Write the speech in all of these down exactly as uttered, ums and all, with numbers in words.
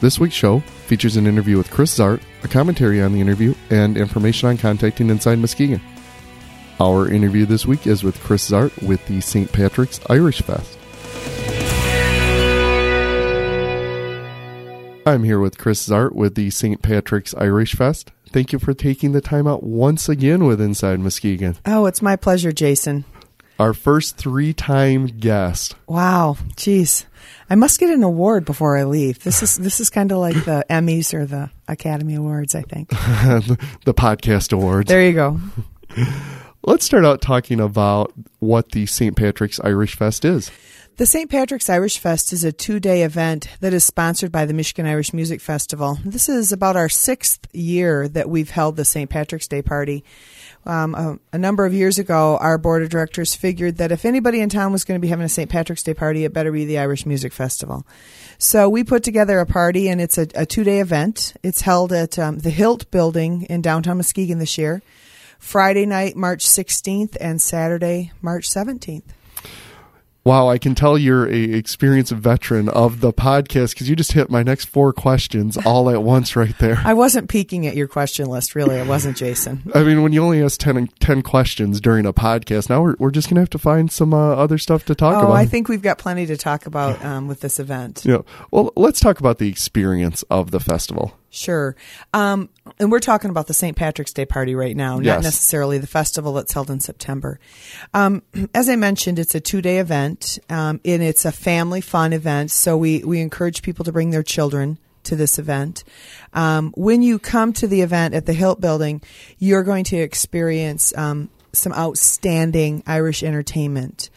This week's show features an interview with Chris Zart, a commentary on the interview, and information on contacting Inside Muskegon. Our interview this week is with Chris Zart with the Saint Patrick's Irish Fest. I'm here with Chris Zart with the Saint Patrick's Irish Fest. Thank you for taking the time out once again with Inside Muskegon. Oh, it's my pleasure, Jason. Our first three-time guest. Wow. Jeez. I must get an award before I leave. This is this is kind of like the Emmys or the Academy Awards, I think. the, the podcast awards. There you go. Let's start out talking about what the Saint Patrick's Irish Fest is. The Saint Patrick's Irish Fest is a two-day event that is sponsored by the Michigan Irish Music Festival. This is about our sixth year that we've held the Saint Patrick's Day party. Um, a, a number of years ago, our board of directors figured that if anybody in town was going to be having a Saint Patrick's Day party, it better be the Irish Music Festival. So we put together a party, and it's a, a two-day event. It's held at um, the Hilt Building in downtown Muskegon this year, Friday night, March sixteenth, and Saturday, March seventeenth. Wow, I can tell you're an experienced veteran of the podcast because you just hit my next four questions all at once right there. I wasn't peeking at your question list, really. I wasn't, Jason. I mean, when you only ask ten, ten questions during a podcast, now we're, we're just going to have to find some uh, other stuff to talk oh, about. Oh, I think we've got plenty to talk about um, with this event. Yeah. Well, let's talk about the experience of the festival. Sure. Um, and we're talking about the Saint Patrick's Day party right now, not yes. necessarily the festival that's held in September. Um, as I mentioned, it's a two-day event, um, and it's a family fun event, so we, we encourage people to bring their children to this event. Um, when you come to the event at the Hilt Building, you're going to experience um, some outstanding Irish entertainment.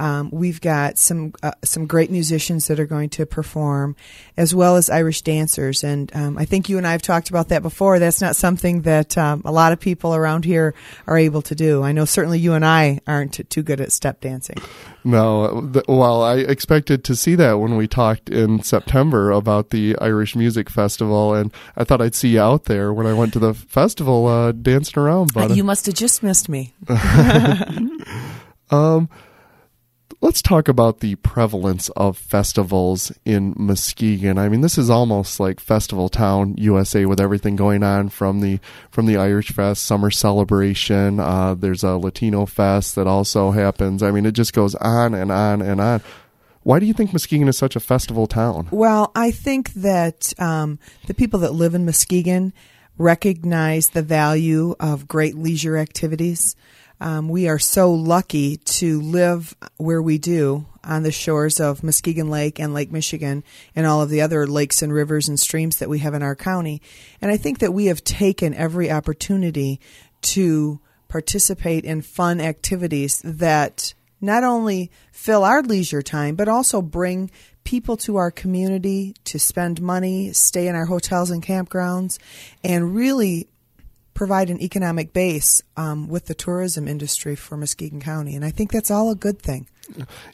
Um, we've got some uh, some great musicians that are going to perform, as well as Irish dancers. And um, I think you and I have talked about that before. That's not something that um, a lot of people around here are able to do. I know certainly you and I aren't too good at step dancing. No. The, well, I expected to see that when we talked in September about the Irish Music Festival, and I thought I'd see you out there when I went to the festival uh, dancing around. But you must have just missed me. um. Let's talk about the prevalence of festivals in Muskegon. I mean, this is almost like Festival Town U S A with everything going on from the from the Irish Fest, Summer Celebration. Uh, there's a Latino Fest that also happens. I mean, it just goes on and on and on. Why do you think Muskegon is such a festival town? Well, I think that um, the people that live in Muskegon recognize the value of great leisure activities. Um, we are so lucky to live where we do on the shores of Muskegon Lake and Lake Michigan and all of the other lakes and rivers and streams that we have in our county. And I think that we have taken every opportunity to participate in fun activities that not only fill our leisure time, but also bring people to our community to spend money, stay in our hotels and campgrounds, and really provide an economic base um, with the tourism industry for Muskegon County. And I think that's all a good thing.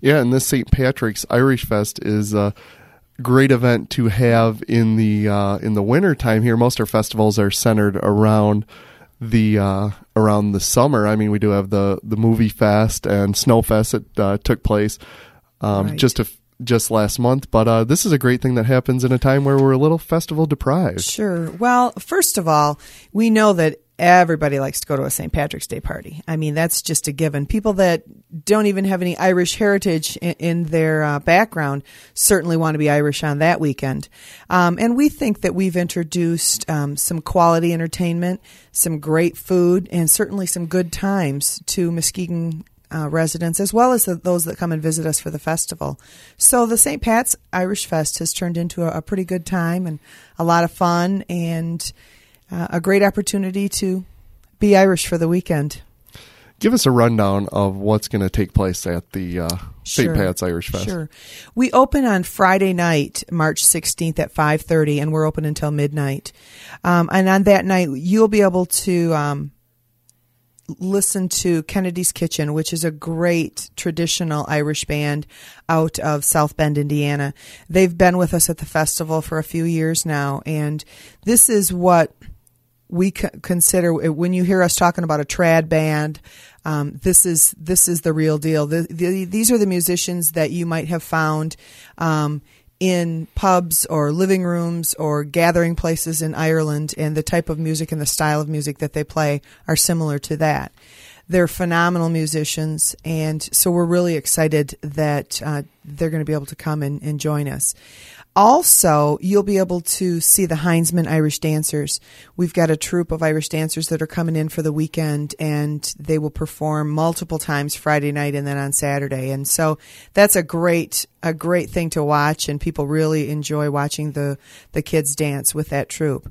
Yeah, and this Saint Patrick's Irish Fest is a great event to have in the uh, in the wintertime here. Most of our festivals are centered around the uh, around the summer. I mean, we do have the, the Movie Fest and Snow Fest that uh, took place um, right. just a just last month, but uh, this is a great thing that happens in a time where we're a little festival deprived. Sure. Well, first of all, we know that everybody likes to go to a Saint Patrick's Day party. I mean, that's just a given. People that don't even have any Irish heritage in, in their uh, background certainly want to be Irish on that weekend. Um, and we think that we've introduced um, some quality entertainment, some great food, and certainly some good times to Muskegon Uh, residents, as well as the, those that come and visit us for the festival. So the Saint Pat's Irish Fest has turned into a, a pretty good time and a lot of fun and uh, a great opportunity to be Irish for the weekend. Give us a rundown of what's going to take place at the uh, Saint Sure. Pat's Irish Fest. Sure. We open on Friday night, March sixteenth at five thirty, and we're open until midnight. Um, and on that night, you'll be able to um, listen to Kennedy's Kitchen, which is a great traditional Irish band out of South Bend, Indiana. They've been with us at the festival for a few years now, and this is what we consider, when you hear us talking about a trad band, um, this is this is the real deal. The, the, these are the musicians that you might have found um, in pubs or living rooms or gathering places in Ireland, and the type of music and the style of music that they play are similar to that. They're phenomenal musicians, and so we're really excited that uh, they're going to be able to come and, and join us. Also, you'll be able to see the Heinsman Irish Dancers. We've got a troupe of Irish dancers that are coming in for the weekend, and they will perform multiple times Friday night and then on Saturday. And so that's a great a great thing to watch, and people really enjoy watching the, the kids dance with that troupe.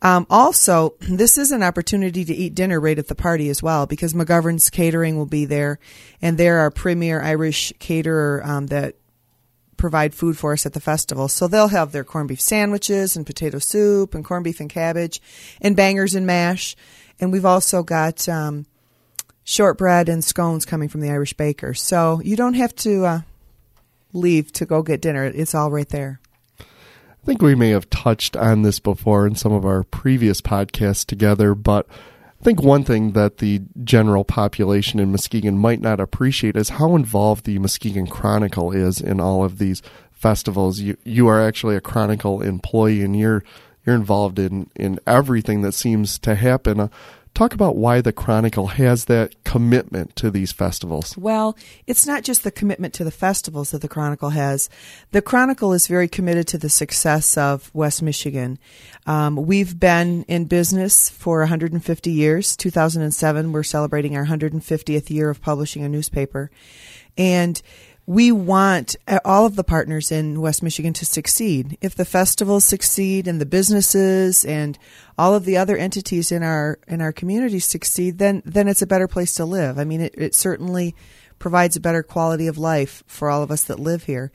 Um, also, this is an opportunity to eat dinner right at the party as well, because McGovern's Catering will be there, and they're our premier Irish caterer um, that provide food for us at the festival. So they'll have their corned beef sandwiches and potato soup and corned beef and cabbage and bangers and mash. And we've also got um, shortbread and scones coming from the Irish baker. So you don't have to uh, leave to go get dinner. It's all right there. I think we may have touched on this before in some of our previous podcasts together, but I think one thing that the general population in Muskegon might not appreciate is how involved the Muskegon Chronicle is in all of these festivals. You you are actually a Chronicle employee, and you're you're involved in, in everything that seems to happen. Uh, talk about why the Chronicle has that commitment to these festivals. Well, it's not just the commitment to the festivals that the Chronicle has. The Chronicle is very committed to the success of West Michigan. Um, we've been in business for one hundred fifty years. two thousand seven, we're celebrating our one hundred fiftieth year of publishing a newspaper. And we want all of the partners in West Michigan to succeed. If the festivals succeed and the businesses and all of the other entities in our in our community succeed, then then it's a better place to live. I mean, it, it certainly provides a better quality of life for all of us that live here.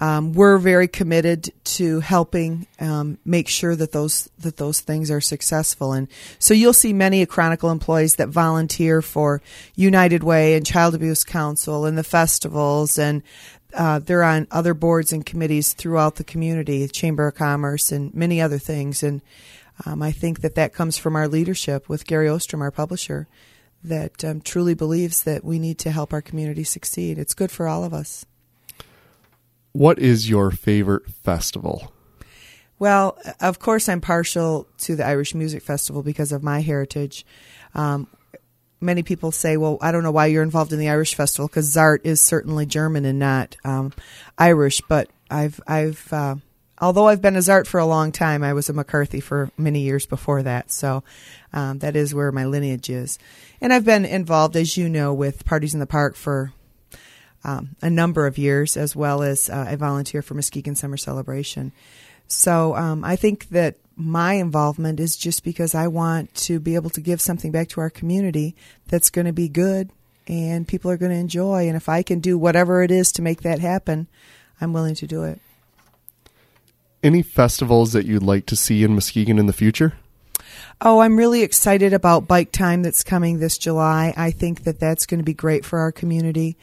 Um, we're very committed to helping um, make sure that those that those things are successful. And so you'll see many Chronicle employees that volunteer for United Way and Child Abuse Council and the festivals, and uh, they're on other boards and committees throughout the community, Chamber of Commerce and many other things. And um, I think that that comes from our leadership with Gary Ostrom, our publisher, that um, truly believes that we need to help our community succeed. It's good for all of us. What is your favorite festival? Well, of course, I'm partial to the Irish Music Festival because of my heritage. Um, many people say, well, I don't know why you're involved in the Irish Festival, because Zart is certainly German and not um, Irish. But I've, I've, uh, although I've been a Zart for a long time, I was a McCarthy for many years before that. So um, that is where my lineage is. And I've been involved, as you know, with Parties in the Park for Um, a number of years, as well as uh, I volunteer for Muskegon Summer Celebration. So um, I think that my involvement is just because I want to be able to give something back to our community that's going to be good and people are going to enjoy. And if I can do whatever it is to make that happen, I'm willing to do it. Any festivals that you'd like to see in Muskegon in the future? Oh, I'm really excited about Bike Time that's coming this July. I think that that's going to be great for our community.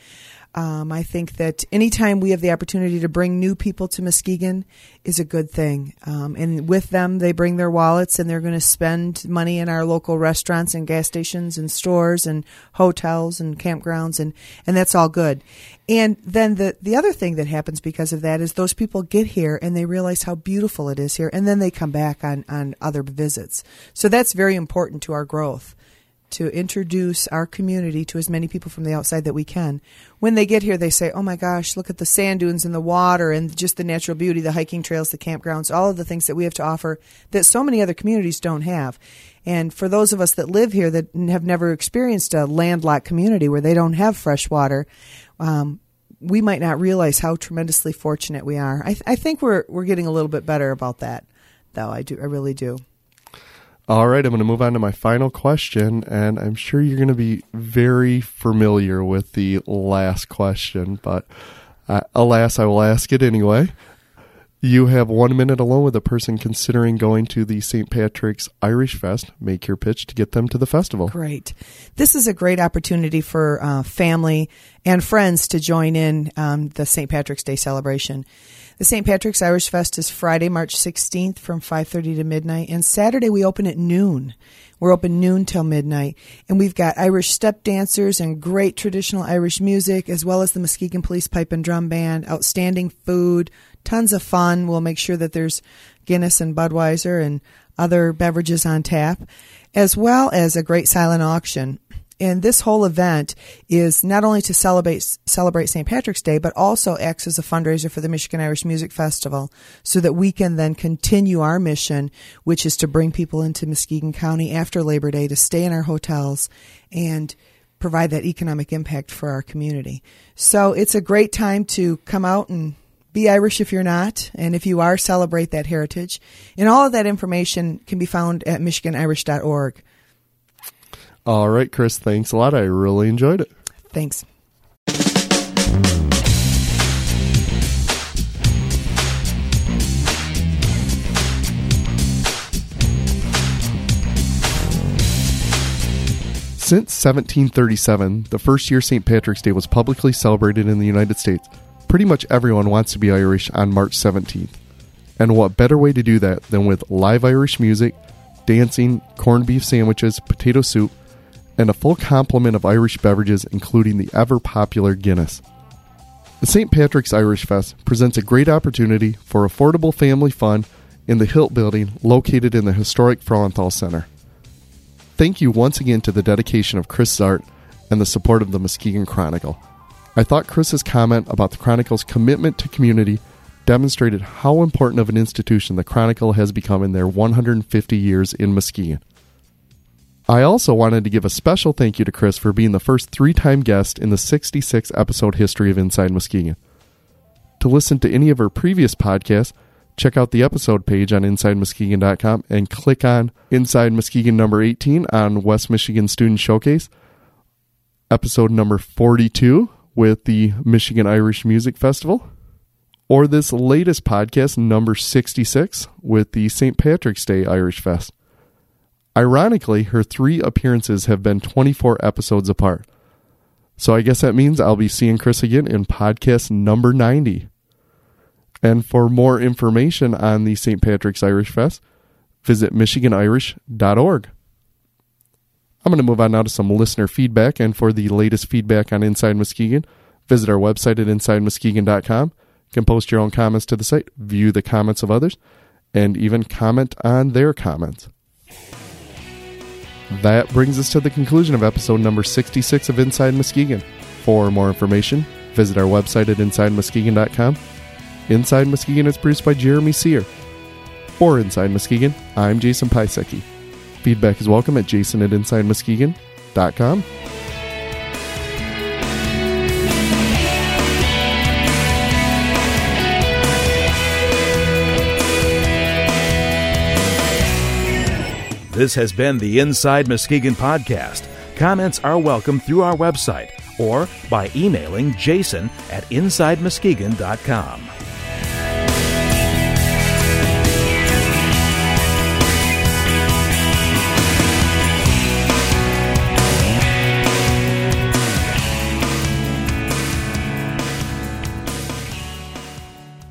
Um, I think that anytime we have the opportunity to bring new people to Muskegon is a good thing. Um, and with them, they bring their wallets, and they're going to spend money in our local restaurants and gas stations and stores and hotels and campgrounds, and, and that's all good. And then the, the other thing that happens because of that is those people get here and they realize how beautiful it is here, and then they come back on, on other visits. So that's very important to our growth, to introduce our community to as many people from the outside that we can. When they get here, they say, oh my gosh, look at the sand dunes and the water and just the natural beauty, the hiking trails, the campgrounds, all of the things that we have to offer that so many other communities don't have. And for those of us that live here that have never experienced a landlocked community where they don't have fresh water, um, we might not realize how tremendously fortunate we are. I, th- I think we're we're getting a little bit better about that, though. I do, I really do. All right, I'm going to move on to my final question, and I'm sure you're going to be very familiar with the last question, but uh, alas, I will ask it anyway. You have one minute alone with a person considering going to the Saint Patrick's Irish Fest. Make your pitch to get them to the festival. Great. This is a great opportunity for uh, family and friends to join in um, the Saint Patrick's Day celebration. The Saint Patrick's Irish Fest is Friday, March sixteenth from five thirty to midnight, and Saturday we open at noon. We're open noon till midnight, and we've got Irish step dancers and great traditional Irish music, as well as the Muskegon Police Pipe and Drum Band, outstanding food, tons of fun. We'll make sure that there's Guinness and Budweiser and other beverages on tap, as well as a great silent auction. And this whole event is not only to celebrate celebrate Saint Patrick's Day, but also acts as a fundraiser for the Michigan Irish Music Festival so that we can then continue our mission, which is to bring people into Muskegon County after Labor Day to stay in our hotels and provide that economic impact for our community. So it's a great time to come out and be Irish if you're not, and if you are, celebrate that heritage. And all of that information can be found at Michigan Irish dot org. All right, Chris, thanks a lot. I really enjoyed it. Thanks. Since seventeen thirty-seven, the first year Saint Patrick's Day was publicly celebrated in the United States, pretty much everyone wants to be Irish on March seventeenth. And what better way to do that than with live Irish music, dancing, corned beef sandwiches, potato soup, and a full complement of Irish beverages, including the ever-popular Guinness. The Saint Patrick's Irish Fest presents a great opportunity for affordable family fun in the Hilt Building, located in the historic Frauenthal Center. Thank you once again to the dedication of Chris Zart and the support of the Muskegon Chronicle. I thought Chris's comment about the Chronicle's commitment to community demonstrated how important of an institution the Chronicle has become in their one hundred fifty years in Muskegon. I also wanted to give a special thank you to Chris for being the first three-time guest in the sixty-six episode history of Inside Muskegon. To listen to any of her previous podcasts, check out the episode page on Inside Muskegon dot com and click on Inside Muskegon number eighteen on West Michigan Student Showcase, episode number forty-two, with the Michigan Irish Music Festival, or this latest podcast, number sixty-six, with the Saint Patrick's Day Irish Fest. Ironically, her three appearances have been twenty-four episodes apart. So I guess that means I'll be seeing Chris again in podcast number ninety. And for more information on the Saint Patrick's Irish Fest, visit Michigan Irish dot org. I'm going to move on now to some listener feedback, and for the latest feedback on Inside Muskegon, visit our website at Inside Muskegon dot com. You can post your own comments to the site, view the comments of others, and even comment on their comments. That brings us to the conclusion of episode number sixty-six of Inside Muskegon. For more information, visit our website at Inside Muskegon dot com. Inside Muskegon is produced by Jeremy Seer. For Inside Muskegon, I'm Jason Pisecki. Feedback is welcome at Jason at Inside Muskegon dot com. This has been the Inside Muskegon podcast. Comments are welcome through our website or by emailing Jason at Inside Muskegon dot com.